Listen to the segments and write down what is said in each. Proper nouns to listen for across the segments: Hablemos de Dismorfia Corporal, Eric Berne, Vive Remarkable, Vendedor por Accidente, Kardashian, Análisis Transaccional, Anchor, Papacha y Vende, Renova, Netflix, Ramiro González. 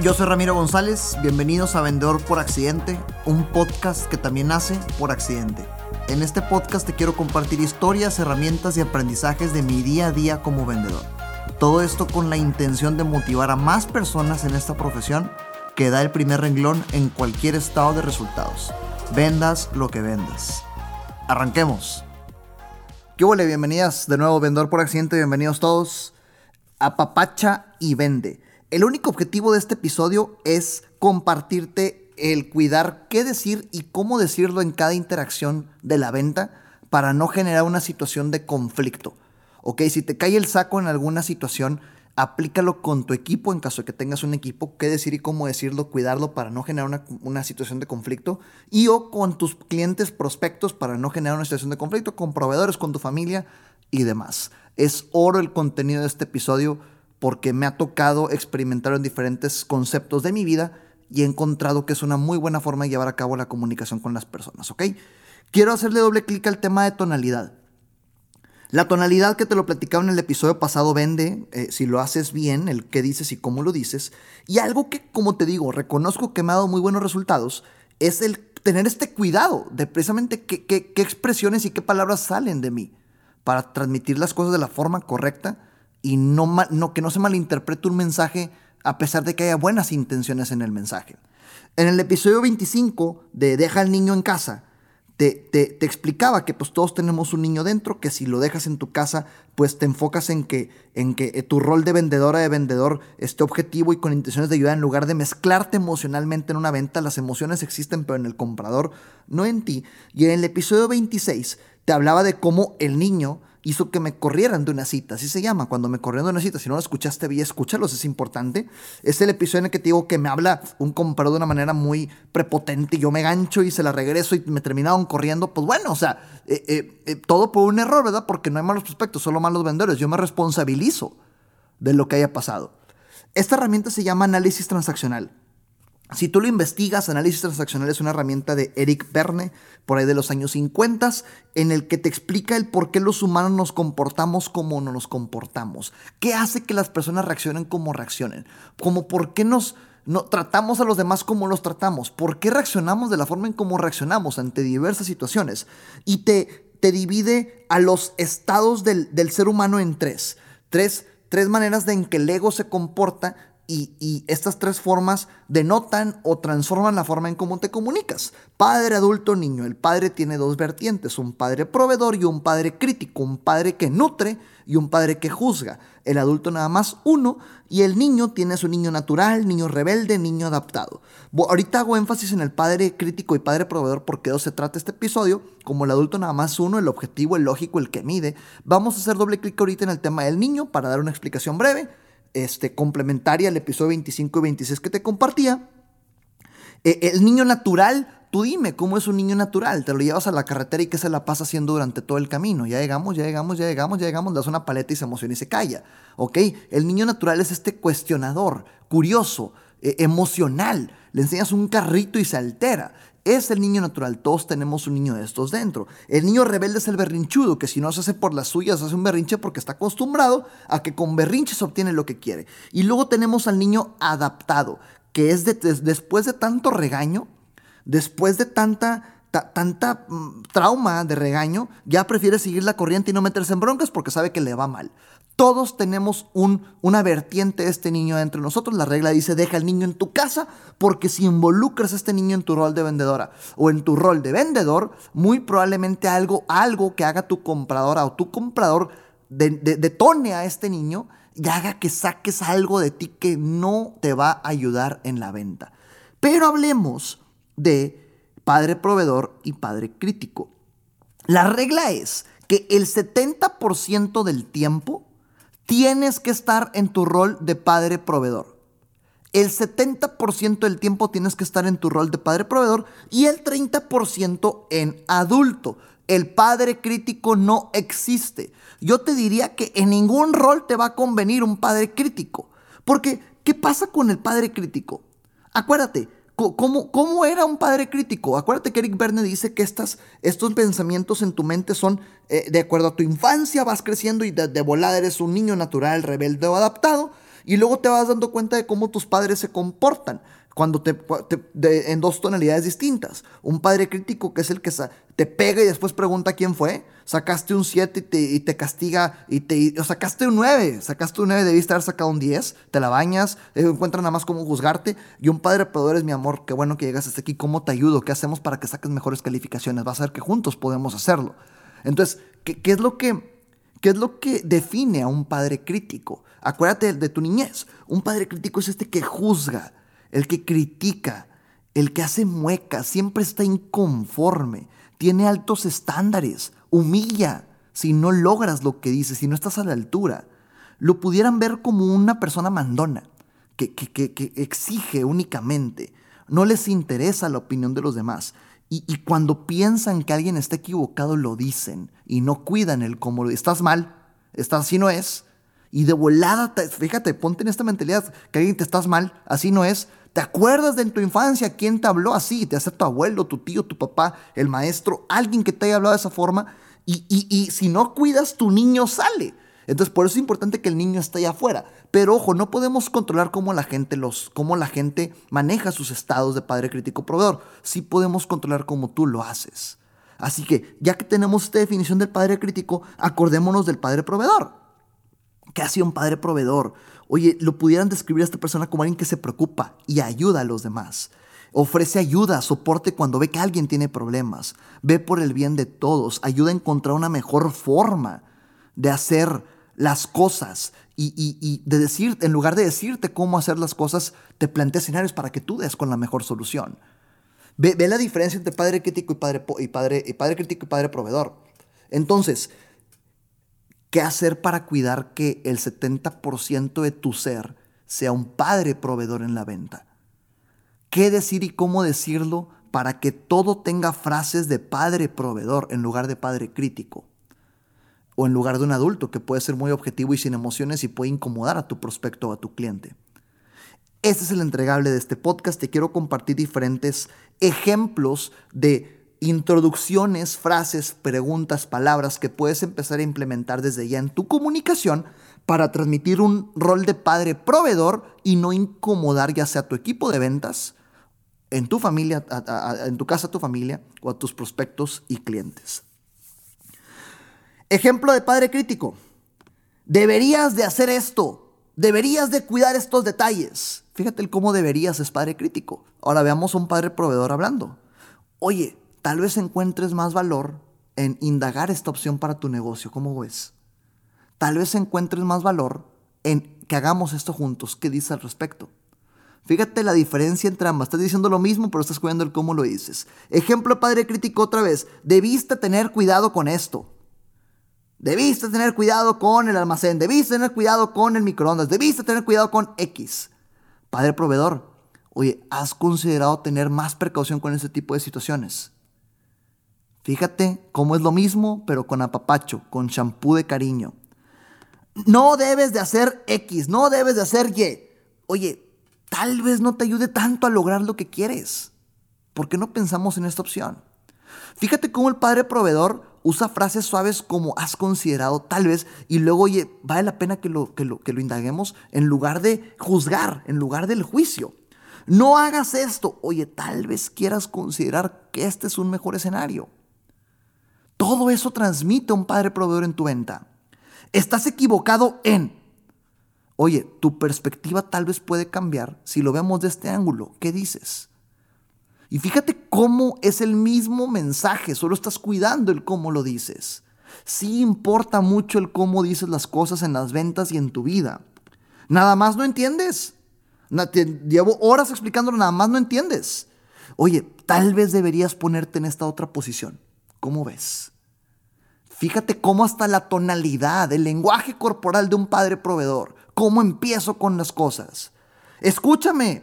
Yo soy Ramiro González, bienvenidos a Vendedor por Accidente, un podcast que también nace por accidente. En este podcast te quiero compartir historias, herramientas y aprendizajes de mi día a día como vendedor. Todo esto con la intención de motivar a más personas en esta profesión que da el primer renglón en cualquier estado de resultados. Vendas lo que vendas. ¡Arranquemos! ¿Qué huele? Bienvenidas de nuevo, Vendedor por Accidente, bienvenidos todos a Papacha y Vende. El único objetivo de este episodio es compartirte el cuidar qué decir y cómo decirlo en cada interacción de la venta para no generar una situación de conflicto. Ok, si te cae el saco en alguna situación, aplícalo con tu equipo en caso de que tengas un equipo, qué decir y cómo decirlo, cuidarlo para no generar una situación de conflicto y o con tus clientes prospectos para no generar una situación de conflicto, con proveedores, con tu familia y demás. Es oro el contenido de este episodio, porque me ha tocado experimentar en diferentes conceptos de mi vida y he encontrado que es una muy buena forma de llevar a cabo la comunicación con las personas, ¿ok? Quiero hacerle doble clic al tema de tonalidad. La tonalidad que te lo platicaba en el episodio pasado vende, si lo haces bien, el qué dices y cómo lo dices. Y algo que, como te digo, reconozco que me ha dado muy buenos resultados es el tener este cuidado de precisamente qué expresiones y qué palabras salen de mí para transmitir las cosas de la forma correcta y que no se malinterprete un mensaje a pesar de que haya buenas intenciones en el mensaje. En el episodio 25 de Deja al niño en casa, te explicaba que pues todos tenemos un niño dentro, que si lo dejas en tu casa, pues te enfocas en que tu rol de vendedora, de vendedor, esté objetivo y con intenciones de ayuda en lugar de mezclarte emocionalmente en una venta. Las emociones existen, pero en el comprador, no en ti. Y en el episodio 26 te hablaba de cómo el niño hizo que me corrieran de una cita, así se llama, cuando me corrieron de una cita. Si no lo escuchaste, escúchalos, es importante. Es el episodio en el que te digo que me habla un comprador de una manera muy prepotente, y yo me gancho y se la regreso y me terminaron corriendo. Pues bueno, o sea, todo por un error, ¿verdad? Porque no hay malos prospectos, solo malos vendedores. Yo me responsabilizo de lo que haya pasado. Esta herramienta se llama análisis transaccional. Si tú lo investigas, análisis transaccional es una herramienta de Eric Berne, por ahí de los años 50, en el que te explica el por qué los humanos nos comportamos como no nos comportamos. ¿Qué hace que las personas reaccionen como reaccionen? Como por qué tratamos a los demás como los tratamos. ¿Por qué reaccionamos de la forma en cómo reaccionamos ante diversas situaciones? Y te divide a los estados del ser humano en tres maneras en que el ego se comporta. Y estas tres formas denotan o transforman la forma en cómo te comunicas. Padre, adulto, niño. El padre tiene dos vertientes, un padre proveedor y un padre crítico, un padre que nutre y un padre que juzga. El adulto nada más uno y el niño tiene su niño natural, niño rebelde, niño adaptado. Ahorita hago énfasis en el padre crítico y padre proveedor porque de eso se trata este episodio. Como el adulto nada más uno, el objetivo, el lógico, el que mide. Vamos a hacer doble clic ahorita en el tema del niño para dar una explicación breve. Complementaria al episodio 25 y 26 que te compartía. El niño natural, tú dime cómo es un niño natural. Te lo llevas a la carretera y qué se la pasa haciendo durante todo el camino. Ya llegamos, le das una paleta y se emociona y se calla. ¿Ok? El niño natural es cuestionador, curioso, emocional. Le enseñas un carrito y se altera. Es el niño natural, todos tenemos un niño de estos dentro. El niño rebelde es el berrinchudo, que si no se hace por las suyas, hace un berrinche porque está acostumbrado a que con berrinches obtiene lo que quiere. Y luego tenemos al niño adaptado, que es después de tanto regaño, después de tanta trauma de regaño, ya prefiere seguir la corriente y no meterse en broncas porque sabe que le va mal. Todos tenemos una vertiente de este niño entre nosotros. La regla dice, deja al niño en tu casa, porque si involucras a este niño en tu rol de vendedora o en tu rol de vendedor, muy probablemente algo que haga tu compradora o tu comprador detone a este niño y haga que saques algo de ti que no te va a ayudar en la venta. Pero hablemos de padre proveedor y padre crítico. La regla es que el 70% del tiempo tienes que estar en tu rol de padre proveedor. El 70% del tiempo tienes que estar en tu rol de padre proveedor y el 30% en adulto. El padre crítico no existe. Yo te diría que en ningún rol te va a convenir un padre crítico. Porque, ¿qué pasa con el padre crítico? Acuérdate, ¿Cómo era un padre crítico? Acuérdate que Eric Berne dice que estos pensamientos en tu mente son de acuerdo a tu infancia, vas creciendo y de volada eres un niño natural, rebelde o adaptado. Y luego te vas dando cuenta de cómo tus padres se comportan cuando en dos tonalidades distintas. Un padre crítico que es el que te pega y después pregunta quién fue. Sacaste un 7 y te castiga. O sacaste un 9. Sacaste un 9, debiste haber sacado un 10. Te la bañas, encuentran nada más cómo juzgarte. Y un padre proveedor es: mi amor, qué bueno que llegas hasta aquí. ¿Cómo te ayudo? ¿Qué hacemos para que saques mejores calificaciones? Vas a ver que juntos podemos hacerlo. Entonces, ¿qué es lo que define a un padre crítico? Acuérdate de tu niñez. Un padre crítico es este que juzga, el que critica, el que hace muecas, siempre está inconforme, tiene altos estándares, humilla si no logras lo que dices, si no estás a la altura. Lo pudieran ver como una persona mandona, que exige únicamente, no les interesa la opinión de los demás. Y cuando piensan que alguien está equivocado, lo dicen y no cuidan el cómo lo dicen. Estás mal, así no es. Y de volada, fíjate, ponte en esta mentalidad que alguien te estás mal, así no es. ¿Te acuerdas de en tu infancia quién te habló así? Te hace tu abuelo, tu tío, tu papá, el maestro, alguien que te haya hablado de esa forma. Y si no cuidas, tu niño sale. Entonces, por eso es importante que el niño esté allá afuera. Pero ojo, no podemos controlar cómo la gente maneja sus estados de padre crítico proveedor. Sí podemos controlar cómo tú lo haces. Así que, ya que tenemos esta definición del padre crítico, acordémonos del padre proveedor. ¿Qué hacía un padre proveedor? Oye, lo pudieran describir a esta persona como alguien que se preocupa y ayuda a los demás. Ofrece ayuda, soporte cuando ve que alguien tiene problemas. Ve por el bien de todos. Ayuda a encontrar una mejor forma de hacer las cosas y de decir, en lugar de decirte cómo hacer las cosas, te plantea escenarios para que tú des con la mejor solución. Ve la diferencia entre padre crítico y padre proveedor. Entonces, ¿qué hacer para cuidar que el 70% de tu ser sea un padre proveedor en la venta? ¿Qué decir y cómo decirlo para que todo tenga frases de padre proveedor en lugar de padre crítico? O en lugar de un adulto que puede ser muy objetivo y sin emociones y puede incomodar a tu prospecto o a tu cliente. Este es el entregable de este podcast. Te quiero compartir diferentes ejemplos de introducciones, frases, preguntas, palabras que puedes empezar a implementar desde ya en tu comunicación para transmitir un rol de padre proveedor y no incomodar ya sea a tu equipo de ventas, en tu familia, en tu casa, a tu familia o a tus prospectos y clientes. Ejemplo de padre crítico. Deberías de hacer esto. Deberías de cuidar estos detalles. Fíjate el cómo deberías es padre crítico. Ahora veamos a un padre proveedor hablando. Oye, tal vez encuentres más valor en indagar esta opción para tu negocio. ¿Cómo ves? Tal vez encuentres más valor en que hagamos esto juntos. ¿Qué dices al respecto? Fíjate la diferencia entre ambas. Estás diciendo lo mismo, pero estás cuidando el cómo lo dices. Ejemplo de padre crítico otra vez. Debiste tener cuidado con esto. Debiste tener cuidado con el almacén, debiste tener cuidado con el microondas, debiste tener cuidado con X. Padre proveedor, oye, ¿has considerado tener más precaución con este tipo de situaciones? Fíjate cómo es lo mismo, pero con apapacho, con champú de cariño. No debes de hacer X, no debes de hacer Y. Oye, tal vez no te ayude tanto a lograr lo que quieres. ¿Por qué no pensamos en esta opción? Fíjate cómo el padre proveedor usa frases suaves como has considerado, tal vez, y luego, oye, vale la pena que lo indaguemos en lugar de juzgar, en lugar del juicio. No hagas esto. Oye, tal vez quieras considerar que este es un mejor escenario. Todo eso transmite a un padre proveedor en tu venta. Estás equivocado en... Oye, tu perspectiva tal vez puede cambiar si lo vemos de este ángulo. ¿Qué dices? Y fíjate cómo es el mismo mensaje, solo estás cuidando el cómo lo dices. Sí importa mucho el cómo dices las cosas en las ventas y en tu vida. Nada más no entiendes. Te llevo horas explicándolo, nada más no entiendes. Oye, tal vez deberías ponerte en esta otra posición. ¿Cómo ves? Fíjate cómo hasta la tonalidad, el lenguaje corporal de un padre proveedor. ¿Cómo empiezo con las cosas? Escúchame.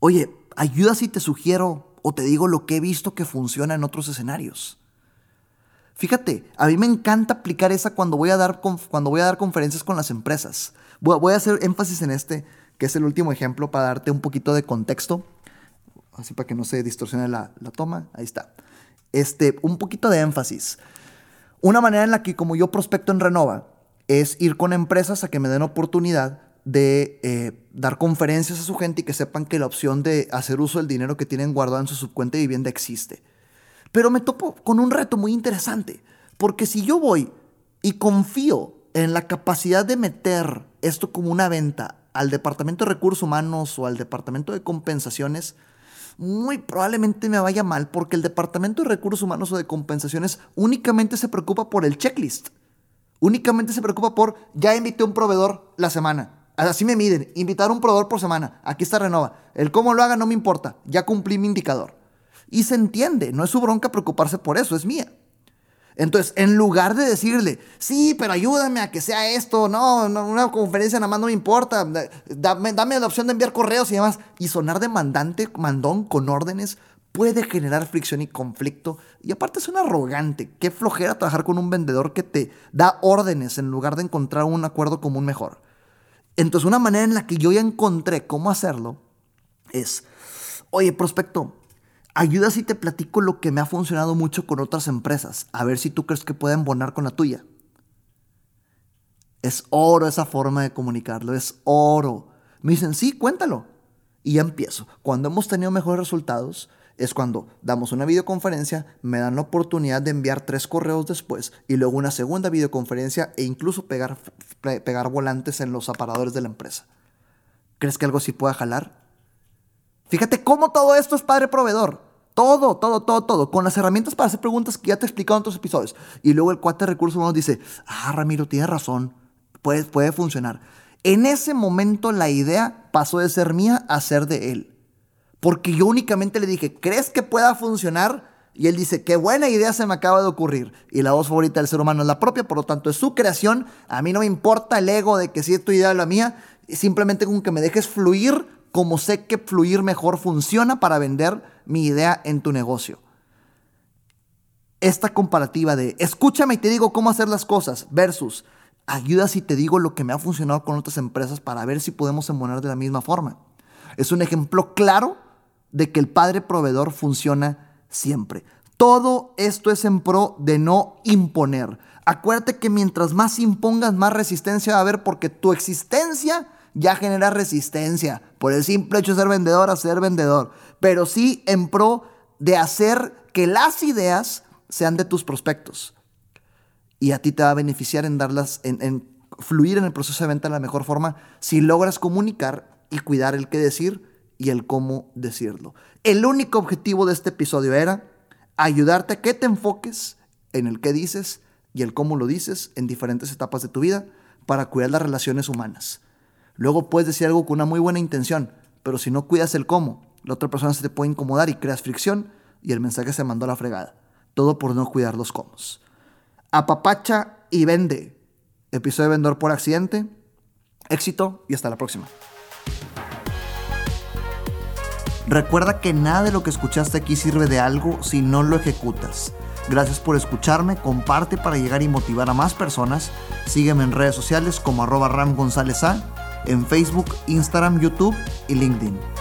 Oye, ayuda si te sugiero o te digo lo que he visto que funciona en otros escenarios. Fíjate, a mí me encanta aplicar esa cuando voy a dar conferencias con las empresas. Voy a hacer énfasis en este, que es el último ejemplo, para darte un poquito de contexto. Así para que no se distorsione la toma. Ahí está. Un poquito de énfasis. Una manera en la que como yo prospecto en Renova, es ir con empresas a que me den oportunidad de dar conferencias a su gente y que sepan que la opción de hacer uso del dinero que tienen guardado en su subcuenta de vivienda existe. Pero me topo con un reto muy interesante, porque si yo voy y confío en la capacidad de meter esto como una venta al Departamento de Recursos Humanos o al Departamento de Compensaciones, muy probablemente me vaya mal, porque el Departamento de Recursos Humanos o de Compensaciones únicamente se preocupa por el checklist. Únicamente se preocupa por, ya invité un proveedor la semana. Así me miden, invitar un proveedor por semana. Aquí está Renova. El cómo lo haga no me importa, ya cumplí mi indicador. Y se entiende, no es su bronca preocuparse por eso, es mía. Entonces, en lugar de decirle, sí, pero ayúdame a que sea esto, no una conferencia nada más no me importa, dame la opción de enviar correos y demás, y sonar demandante, mandón, con órdenes, puede generar fricción y conflicto. Y aparte es un arrogante. Qué flojera trabajar con un vendedor que te da órdenes en lugar de encontrar un acuerdo común mejor. Entonces, una manera en la que yo ya encontré cómo hacerlo es, oye, prospecto, ayuda si te platico lo que me ha funcionado mucho con otras empresas, a ver si tú crees que pueden bonar con la tuya. Es oro esa forma de comunicarlo, es oro. Me dicen, sí, cuéntalo. Y ya empiezo. Cuando hemos tenido mejores resultados es cuando damos una videoconferencia, me dan la oportunidad de enviar 3 correos después y luego una segunda videoconferencia e incluso pegar volantes en los aparadores de la empresa. ¿Crees que algo sí pueda jalar? Fíjate cómo todo esto es padre proveedor. Todo. Con las herramientas para hacer preguntas que ya te he explicado en otros episodios. Y luego el cuate de recursos humanos dice, Ramiro, tienes razón. Puede funcionar. En ese momento la idea pasó de ser mía a ser de él. Porque yo únicamente le dije, ¿crees que pueda funcionar? Y él dice, qué buena idea se me acaba de ocurrir. Y la voz favorita del ser humano es la propia, por lo tanto es su creación. A mí no me importa el ego de que si es tu idea o la mía. Simplemente con que me dejes fluir como sé que fluir mejor funciona para vender mi idea en tu negocio. Esta comparativa de escúchame y te digo cómo hacer las cosas versus ayuda si te digo lo que me ha funcionado con otras empresas para ver si podemos embonar de la misma forma. Es un ejemplo claro de que el padre proveedor funciona siempre. Todo esto es en pro de no imponer. Acuérdate que mientras más impongas, más resistencia va a haber, porque tu existencia ya genera resistencia por el simple hecho de ser vendedor a ser vendedor. Pero sí en pro de hacer que las ideas sean de tus prospectos. Y a ti te va a beneficiar en darlas, en fluir en el proceso de venta de la mejor forma si logras comunicar y cuidar el qué decir y el cómo decirlo. El único objetivo de este episodio era ayudarte a que te enfoques en el qué dices y el cómo lo dices en diferentes etapas de tu vida para cuidar las relaciones humanas. Luego puedes decir algo con una muy buena intención, pero si no cuidas el cómo, la otra persona se te puede incomodar y creas fricción y el mensaje se mandó a la fregada. Todo por no cuidar los cómos. Apapacha y vende. Episodio de Vendedor por Accidente. Éxito y hasta la próxima. Recuerda que nada de lo que escuchaste aquí sirve de algo si no lo ejecutas. Gracias por escucharme, comparte para llegar y motivar a más personas. Sígueme en redes sociales como @ramgonzalezA, en Facebook, Instagram, YouTube y LinkedIn.